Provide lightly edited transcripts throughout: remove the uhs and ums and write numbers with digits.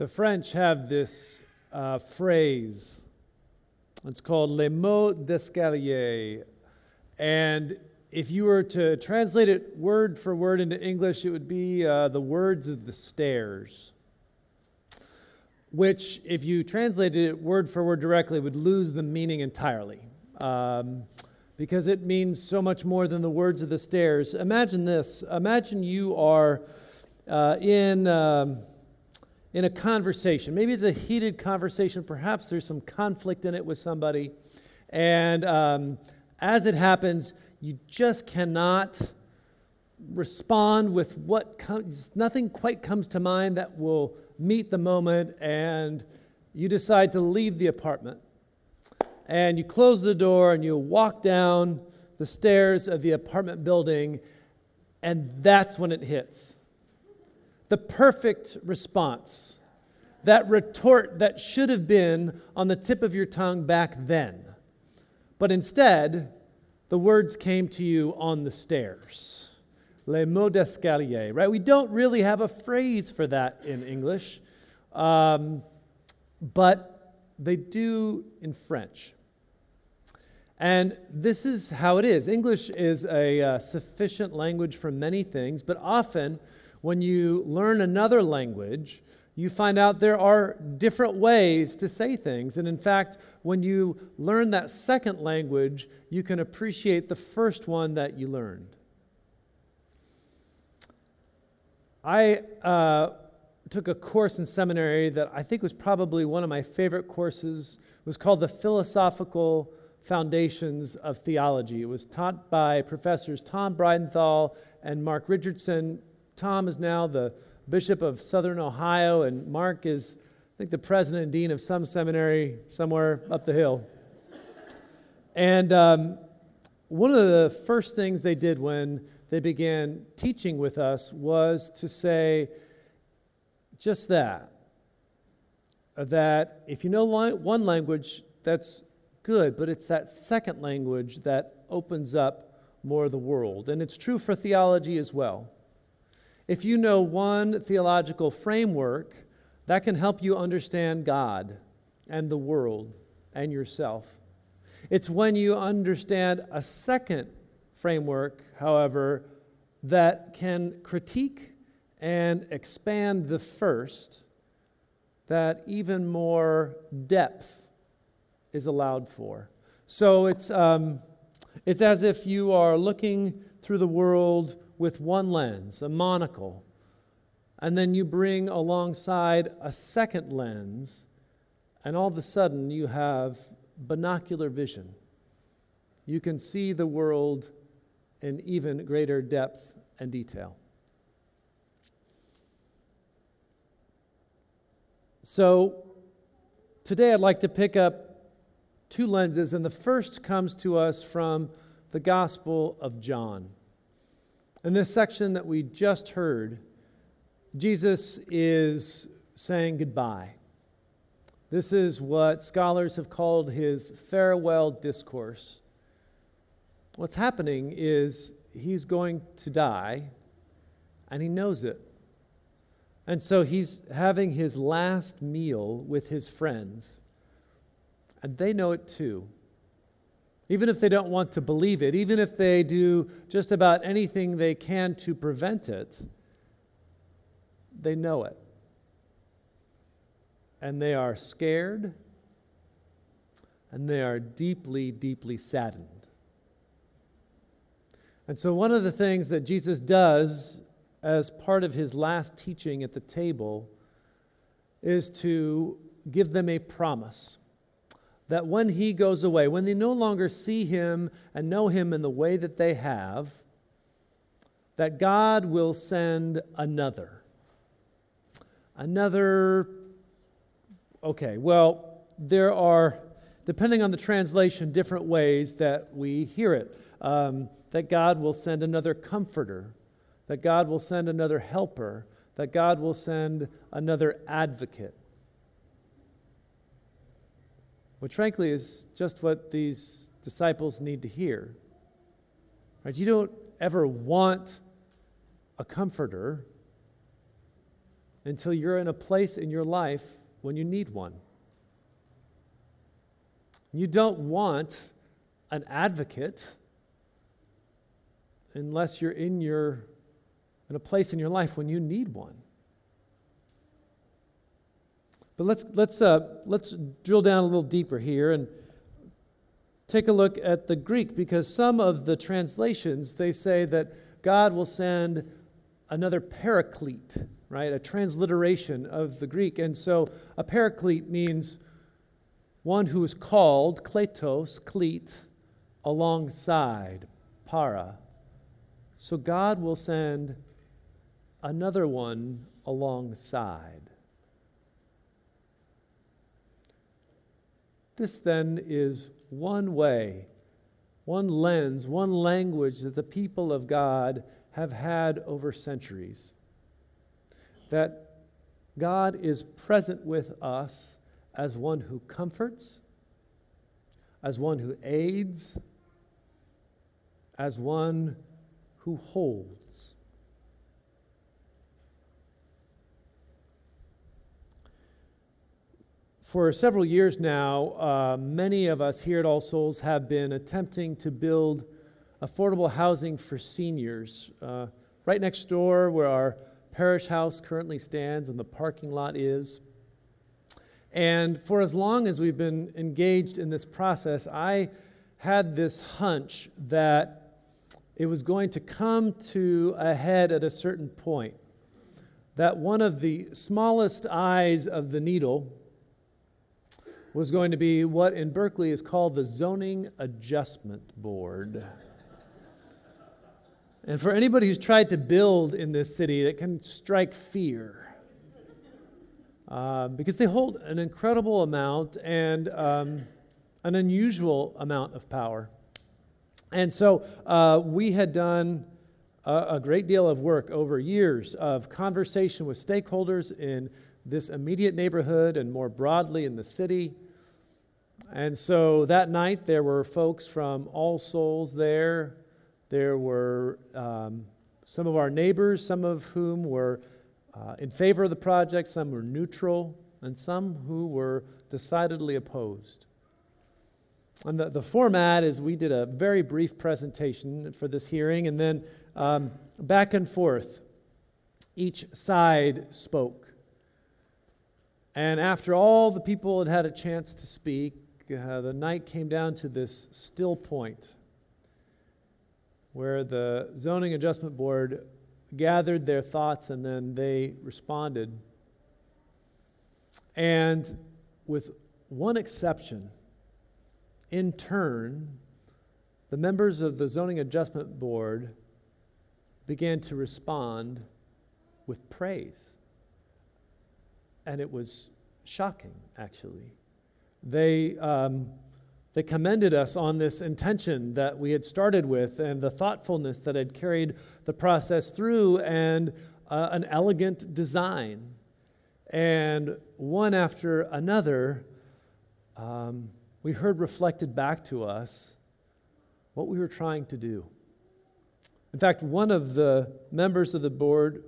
The French have this phrase. It's called les mots d'escalier. And if you were to translate it word for word into English, it would be the words of the stairs, which if you translated it word for word directly would lose the meaning entirely, because it means so much more than the words of the stairs. Imagine this. Imagine you are in a conversation. Maybe it's a heated conversation. Perhaps there's some conflict in it with somebody. And as it happens, you just cannot respond with what comes. Nothing quite comes to mind that will meet the moment, and you decide to leave the apartment. And you close the door and you walk down the stairs of the apartment building, and that's when it hits. The perfect response, that retort that should have been on the tip of your tongue back then. But instead, the words came to you on the stairs. Les mots d'escalier, right? We don't really have a phrase for that in English, but they do in French. And this is how it is. English is a sufficient language for many things, but often when you learn another language, you find out there are different ways to say things. And in fact, when you learn that second language, you can appreciate the first one that you learned. I took a course in seminary that I think was probably one of my favorite courses. It was called The Philosophical Foundations of Theology. It was taught by professors Tom Breidenthal and Mark Richardson. Tom is now the Bishop of Southern Ohio, and Mark is, I think, the president and dean of some seminary somewhere up the hill. And one of the first things they did when they began teaching with us was to say just that if you know one language, that's good, but it's that second language that opens up more of the world. And it's true for theology as well. If you know one theological framework, that can help you understand God and the world and yourself. It's when you understand a second framework, however, that can critique and expand the first, that even more depth is allowed for. So it's as if you are looking through the world with one lens, a monocle, and then you bring alongside a second lens, and all of a sudden you have binocular vision. You can see the world in even greater depth and detail. So today I'd like to pick up two lenses, and the first comes to us from the Gospel of John. In this section that we just heard, Jesus is saying goodbye. This is what scholars have called his farewell discourse. What's happening is he's going to die, and he knows it. And so he's having his last meal with his friends, and they know it too. Even if they don't want to believe it, even if they do just about anything they can to prevent it, they know it. And they are scared, and they are deeply, deeply saddened. And so one of the things that Jesus does as part of his last teaching at the table is to give them a promise that when he goes away, when they no longer see him and know him in the way that they have, that God will send another. Okay, well, there are, depending on the translation, different ways that we hear it. That God will send another comforter, that God will send another helper, that God will send another advocate. Which, frankly, is just what these disciples need to hear. Right? You don't ever want a comforter. until you're in a place in your life when you need one. You don't want an advocate unless you're in a place in your life when you need one. But let's drill down a little deeper here and take a look at the Greek, because some of the translations, they say that God will send another paraclete, right? A transliteration of the Greek. And so a paraclete means one who is called, kletos, klete, alongside, para. So God will send another one alongside. This then is one way, one lens, one language that the people of God have had over centuries. That God is present with us as one who comforts, as one who aids, as one who holds. For several years now, many of us here at All Souls have been attempting to build affordable housing for seniors. Right next door where our parish house currently stands and the parking lot is. And for as long as we've been engaged in this process, I had this hunch that it was going to come to a head at a certain point, that one of the smallest eyes of the needle was going to be what in Berkeley is called the Zoning Adjustment Board. And for anybody who's tried to build in this city, it can strike fear. Because they hold an incredible amount and an unusual amount of power. And so we had done a great deal of work over years of conversation with stakeholders in this immediate neighborhood and more broadly in the city. And so that night there were folks from All Souls there. There were some of our neighbors, some of whom were in favor of the project, some were neutral, and some who were decidedly opposed. And the format is we did a very brief presentation for this hearing, and then back and forth, each side spoke. And after all the people had a chance to speak, the night came down to this still point where the Zoning Adjustment Board gathered their thoughts and then they responded. And with one exception, in turn, the members of the Zoning Adjustment Board began to respond with praise. And it was shocking, actually. They commended us on this intention that we had started with and the thoughtfulness that had carried the process through and an elegant design. And one after another, we heard reflected back to us what we were trying to do. In fact, one of the members of the board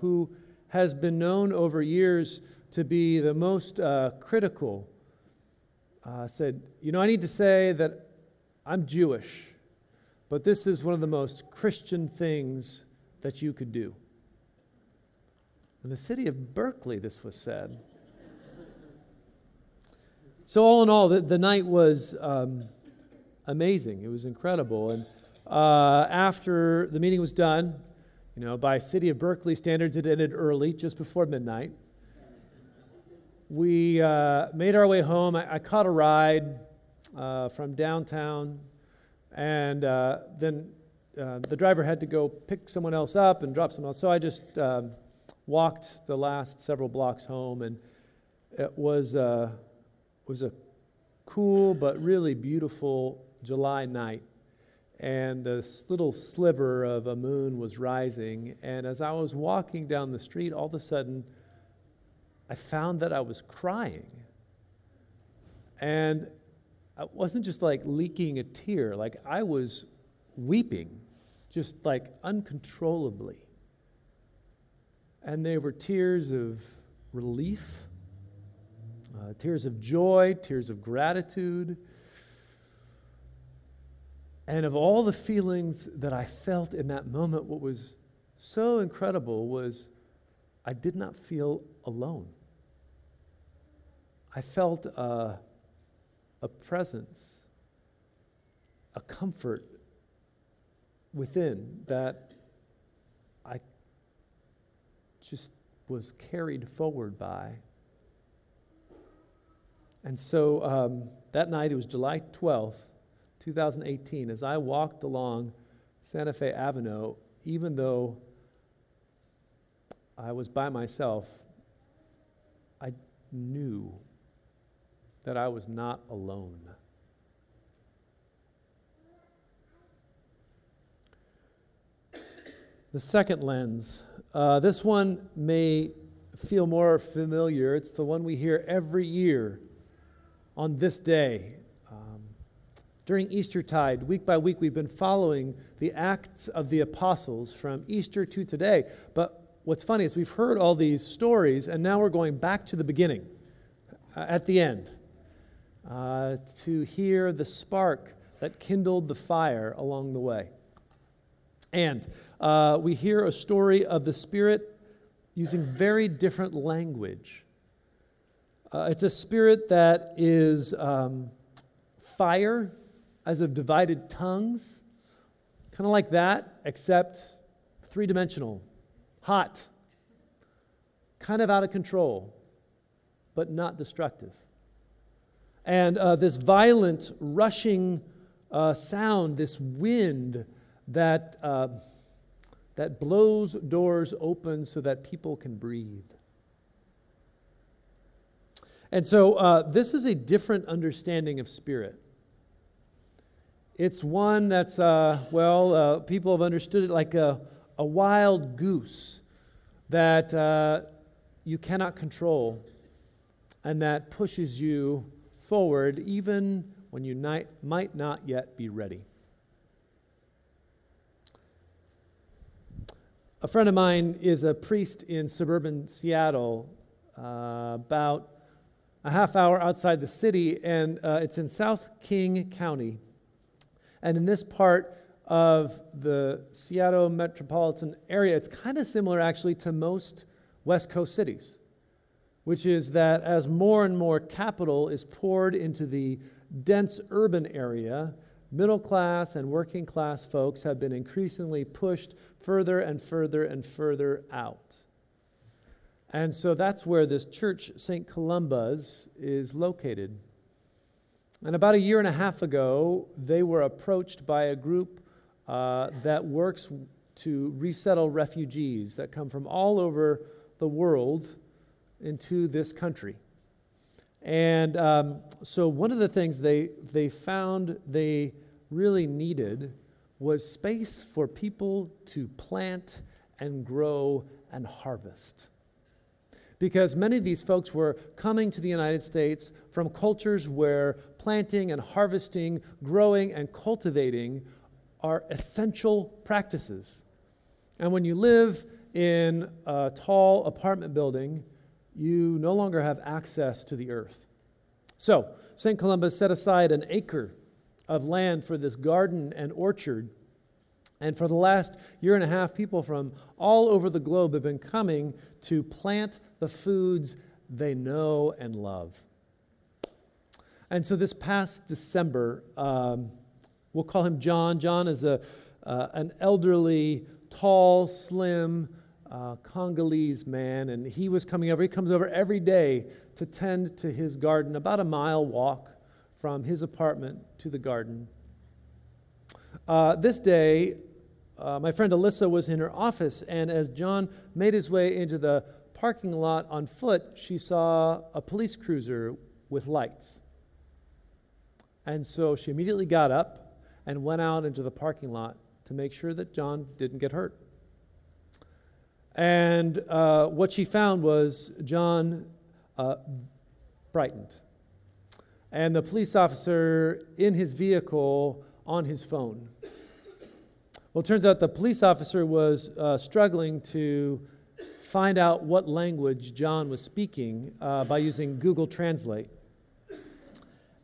who has been known over years to be the most critical said, you know, I need to say that I'm Jewish, but this is one of the most Christian things that you could do. In the city of Berkeley, this was said. So all in all, the night was amazing. It was incredible. And after the meeting was done, you know, by city of Berkeley standards, it ended early, just before midnight. We made our way home. I caught a ride from downtown, and then the driver had to go pick someone else up and drop someone else. So I just walked the last several blocks home, and it was a cool but really beautiful July night. And this little sliver of a moon was rising. And as I was walking down the street, all of a sudden, I found that I was crying. And I wasn't just like leaking a tear, like I was weeping, just like uncontrollably. And they were tears of relief, tears of joy, tears of gratitude. And of all the feelings that I felt in that moment, what was so incredible was I did not feel alone. I felt a presence, a comfort within that I just was carried forward by. And so that night, it was July 12th, 2018, as I walked along Santa Fe Avenue, even though I was by myself, I knew that I was not alone. The second lens, this one may feel more familiar. It's the one we hear every year on this day. During Eastertide, week by week, we've been following the Acts of the Apostles from Easter to today. But what's funny is we've heard all these stories, and now we're going back to the beginning, at the end, to hear the spark that kindled the fire along the way. And we hear a story of the Spirit using very different language. It's a Spirit that is fire, as of divided tongues, kind of like that, except three-dimensional, hot, kind of out of control, but not destructive. And this violent, rushing sound, this wind that that blows doors open so that people can breathe. And so this is a different understanding of Spirit. It's one that's, people have understood it like a wild goose that you cannot control and that pushes you forward even when you might not yet be ready. A friend of mine is a priest in suburban Seattle, about a half hour outside the city, and it's in South King County. And in this part of the Seattle metropolitan area, it's kind of similar actually to most West Coast cities, which is that as more and more capital is poured into the dense urban area, middle class and working class folks have been increasingly pushed further and further and further out. And so that's where this church, St. Columba's, is located. And about a year and a half ago, they were approached by a group that works to resettle refugees that come from all over the world into this country. And so one of the things they found they really needed was space for people to plant and grow and harvest. Because many of these folks were coming to the United States from cultures where planting and harvesting, growing and cultivating are essential practices. And when you live in a tall apartment building, you no longer have access to the earth. So St. Columba's set aside an acre of land for this garden and orchard. And for the last year and a half, people from all over the globe have been coming to plant the foods they know and love. And so this past December, we'll call him John. John is an elderly, tall, slim Congolese man, and he was coming over. He comes over every day to tend to his garden, about a mile walk from his apartment to the garden. This day, my friend Alyssa was in her office, and as John made his way into the parking lot on foot, she saw a police cruiser with lights. And so she immediately got up and went out into the parking lot to make sure that John didn't get hurt. And what she found was John frightened. And the police officer in his vehicle on his phone. Well, it turns out the police officer was struggling to find out what language John was speaking by using Google Translate.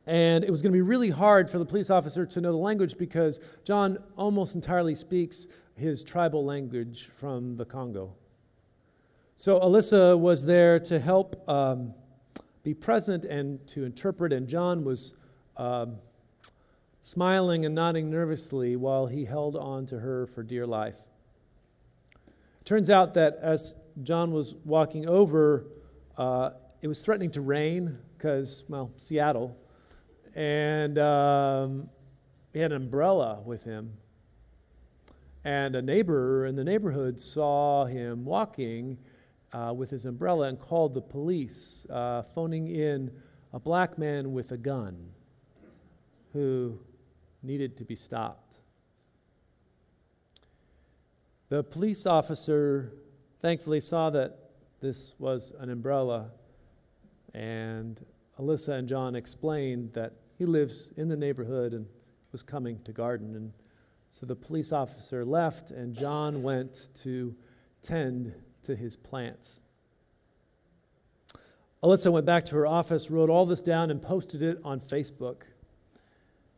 And it was going to be really hard for the police officer to know the language because John almost entirely speaks his tribal language from the Congo. So Alyssa was there to help be present and to interpret, and John was smiling and nodding nervously while he held on to her for dear life. It turns out that as John was walking over, it was threatening to rain because, well, Seattle, and he had an umbrella with him. And a neighbor in the neighborhood saw him walking with his umbrella and called the police, phoning in a black man with a gun who needed to be stopped. The police officer thankfully saw that this was an umbrella, and Alyssa and John explained that he lives in the neighborhood and was coming to garden. And so the police officer left, and John went to tend to his plants. Alyssa went back to her office, wrote all this down, and posted it on Facebook.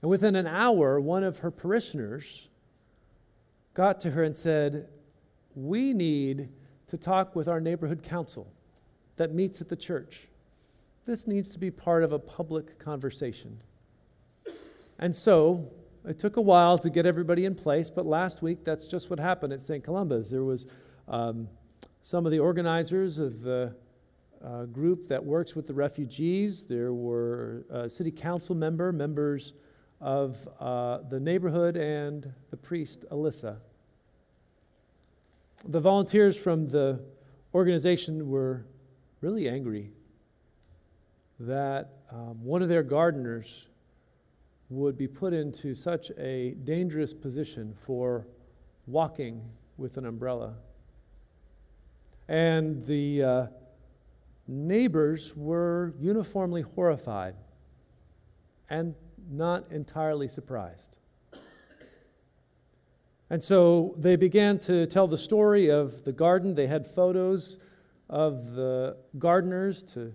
And within an hour, one of her parishioners got to her and said, "We need to talk with our neighborhood council that meets at the church. This needs to be part of a public conversation." And so it took a while to get everybody in place, but last week that's just what happened at St. Columba's. There was some of the organizers of the group that works with the refugees. There were a city council members of the neighborhood, and the priest, Alyssa. The volunteers from the organization were really angry that one of their gardeners would be put into such a dangerous position for walking with an umbrella. And the neighbors were uniformly horrified and not entirely surprised. And so they began to tell the story of the garden. They had photos of the gardeners to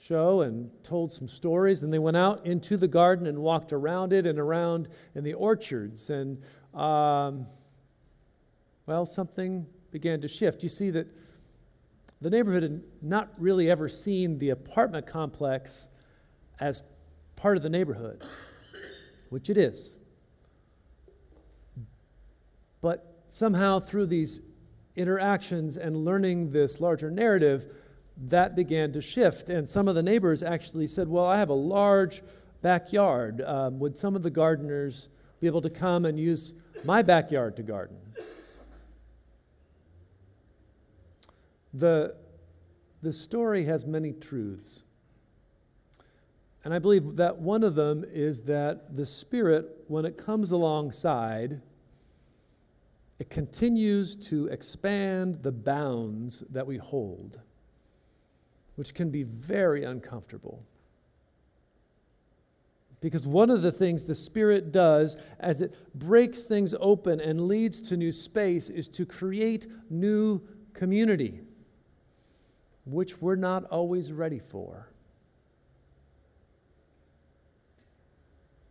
show and told some stories. And they went out into the garden and walked around it and around in the orchards. And, something began to shift. You see that the neighborhood had not really ever seen the apartment complex as part of the neighborhood, which it is. But somehow through these interactions and learning this larger narrative, that began to shift. And some of the neighbors actually said, "Well, I have a large backyard. Would some of the gardeners be able to come and use my backyard to garden?" The story has many truths. And I believe that one of them is that the Spirit, when it comes alongside, it continues to expand the bounds that we hold, which can be very uncomfortable. Because one of the things the Spirit does as it breaks things open and leads to new space is to create new community, which we're not always ready for.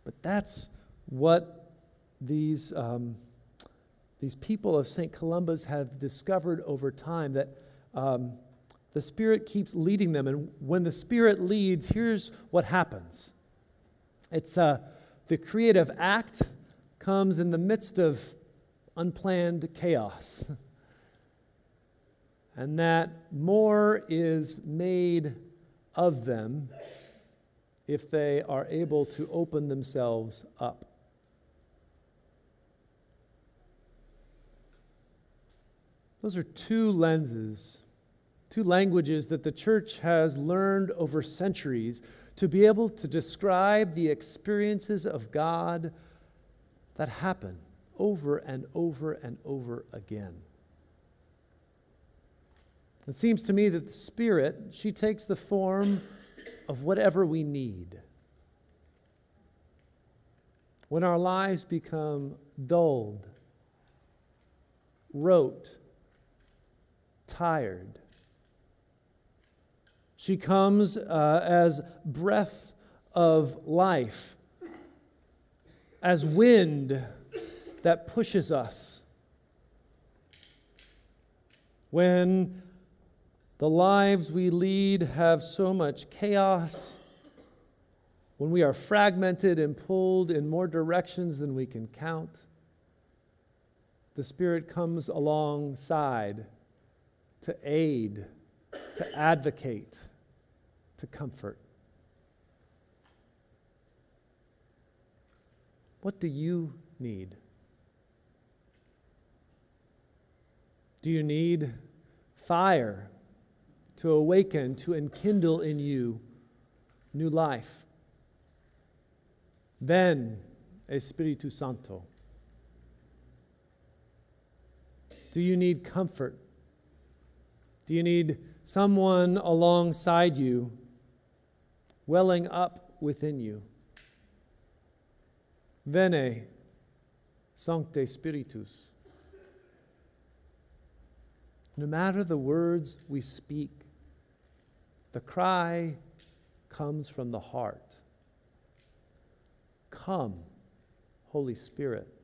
But that's what these people of St. Columba's have discovered over time, that the Spirit keeps leading them. And when the Spirit leads, here's what happens. It's the creative act comes in the midst of unplanned chaos. And that more is made of them if they are able to open themselves up. Those are two lenses, two languages that the church has learned over centuries to be able to describe the experiences of God that happen over and over and over again. It seems to me that the Spirit, she takes the form of whatever we need. When our lives become dulled, rote, tired. She comes as breath of life, as wind that pushes us. When the lives we lead have so much chaos, when we are fragmented and pulled in more directions than we can count, the Spirit comes alongside to aid, to advocate, to comfort. What do you need? Do you need fire to awaken, to enkindle in you new life? Ven, Espiritu Santo. Do you need comfort? Do you need someone alongside you, welling up within you? Vene, Sancte Spiritus. No matter the words we speak, the cry comes from the heart. Come, Holy Spirit.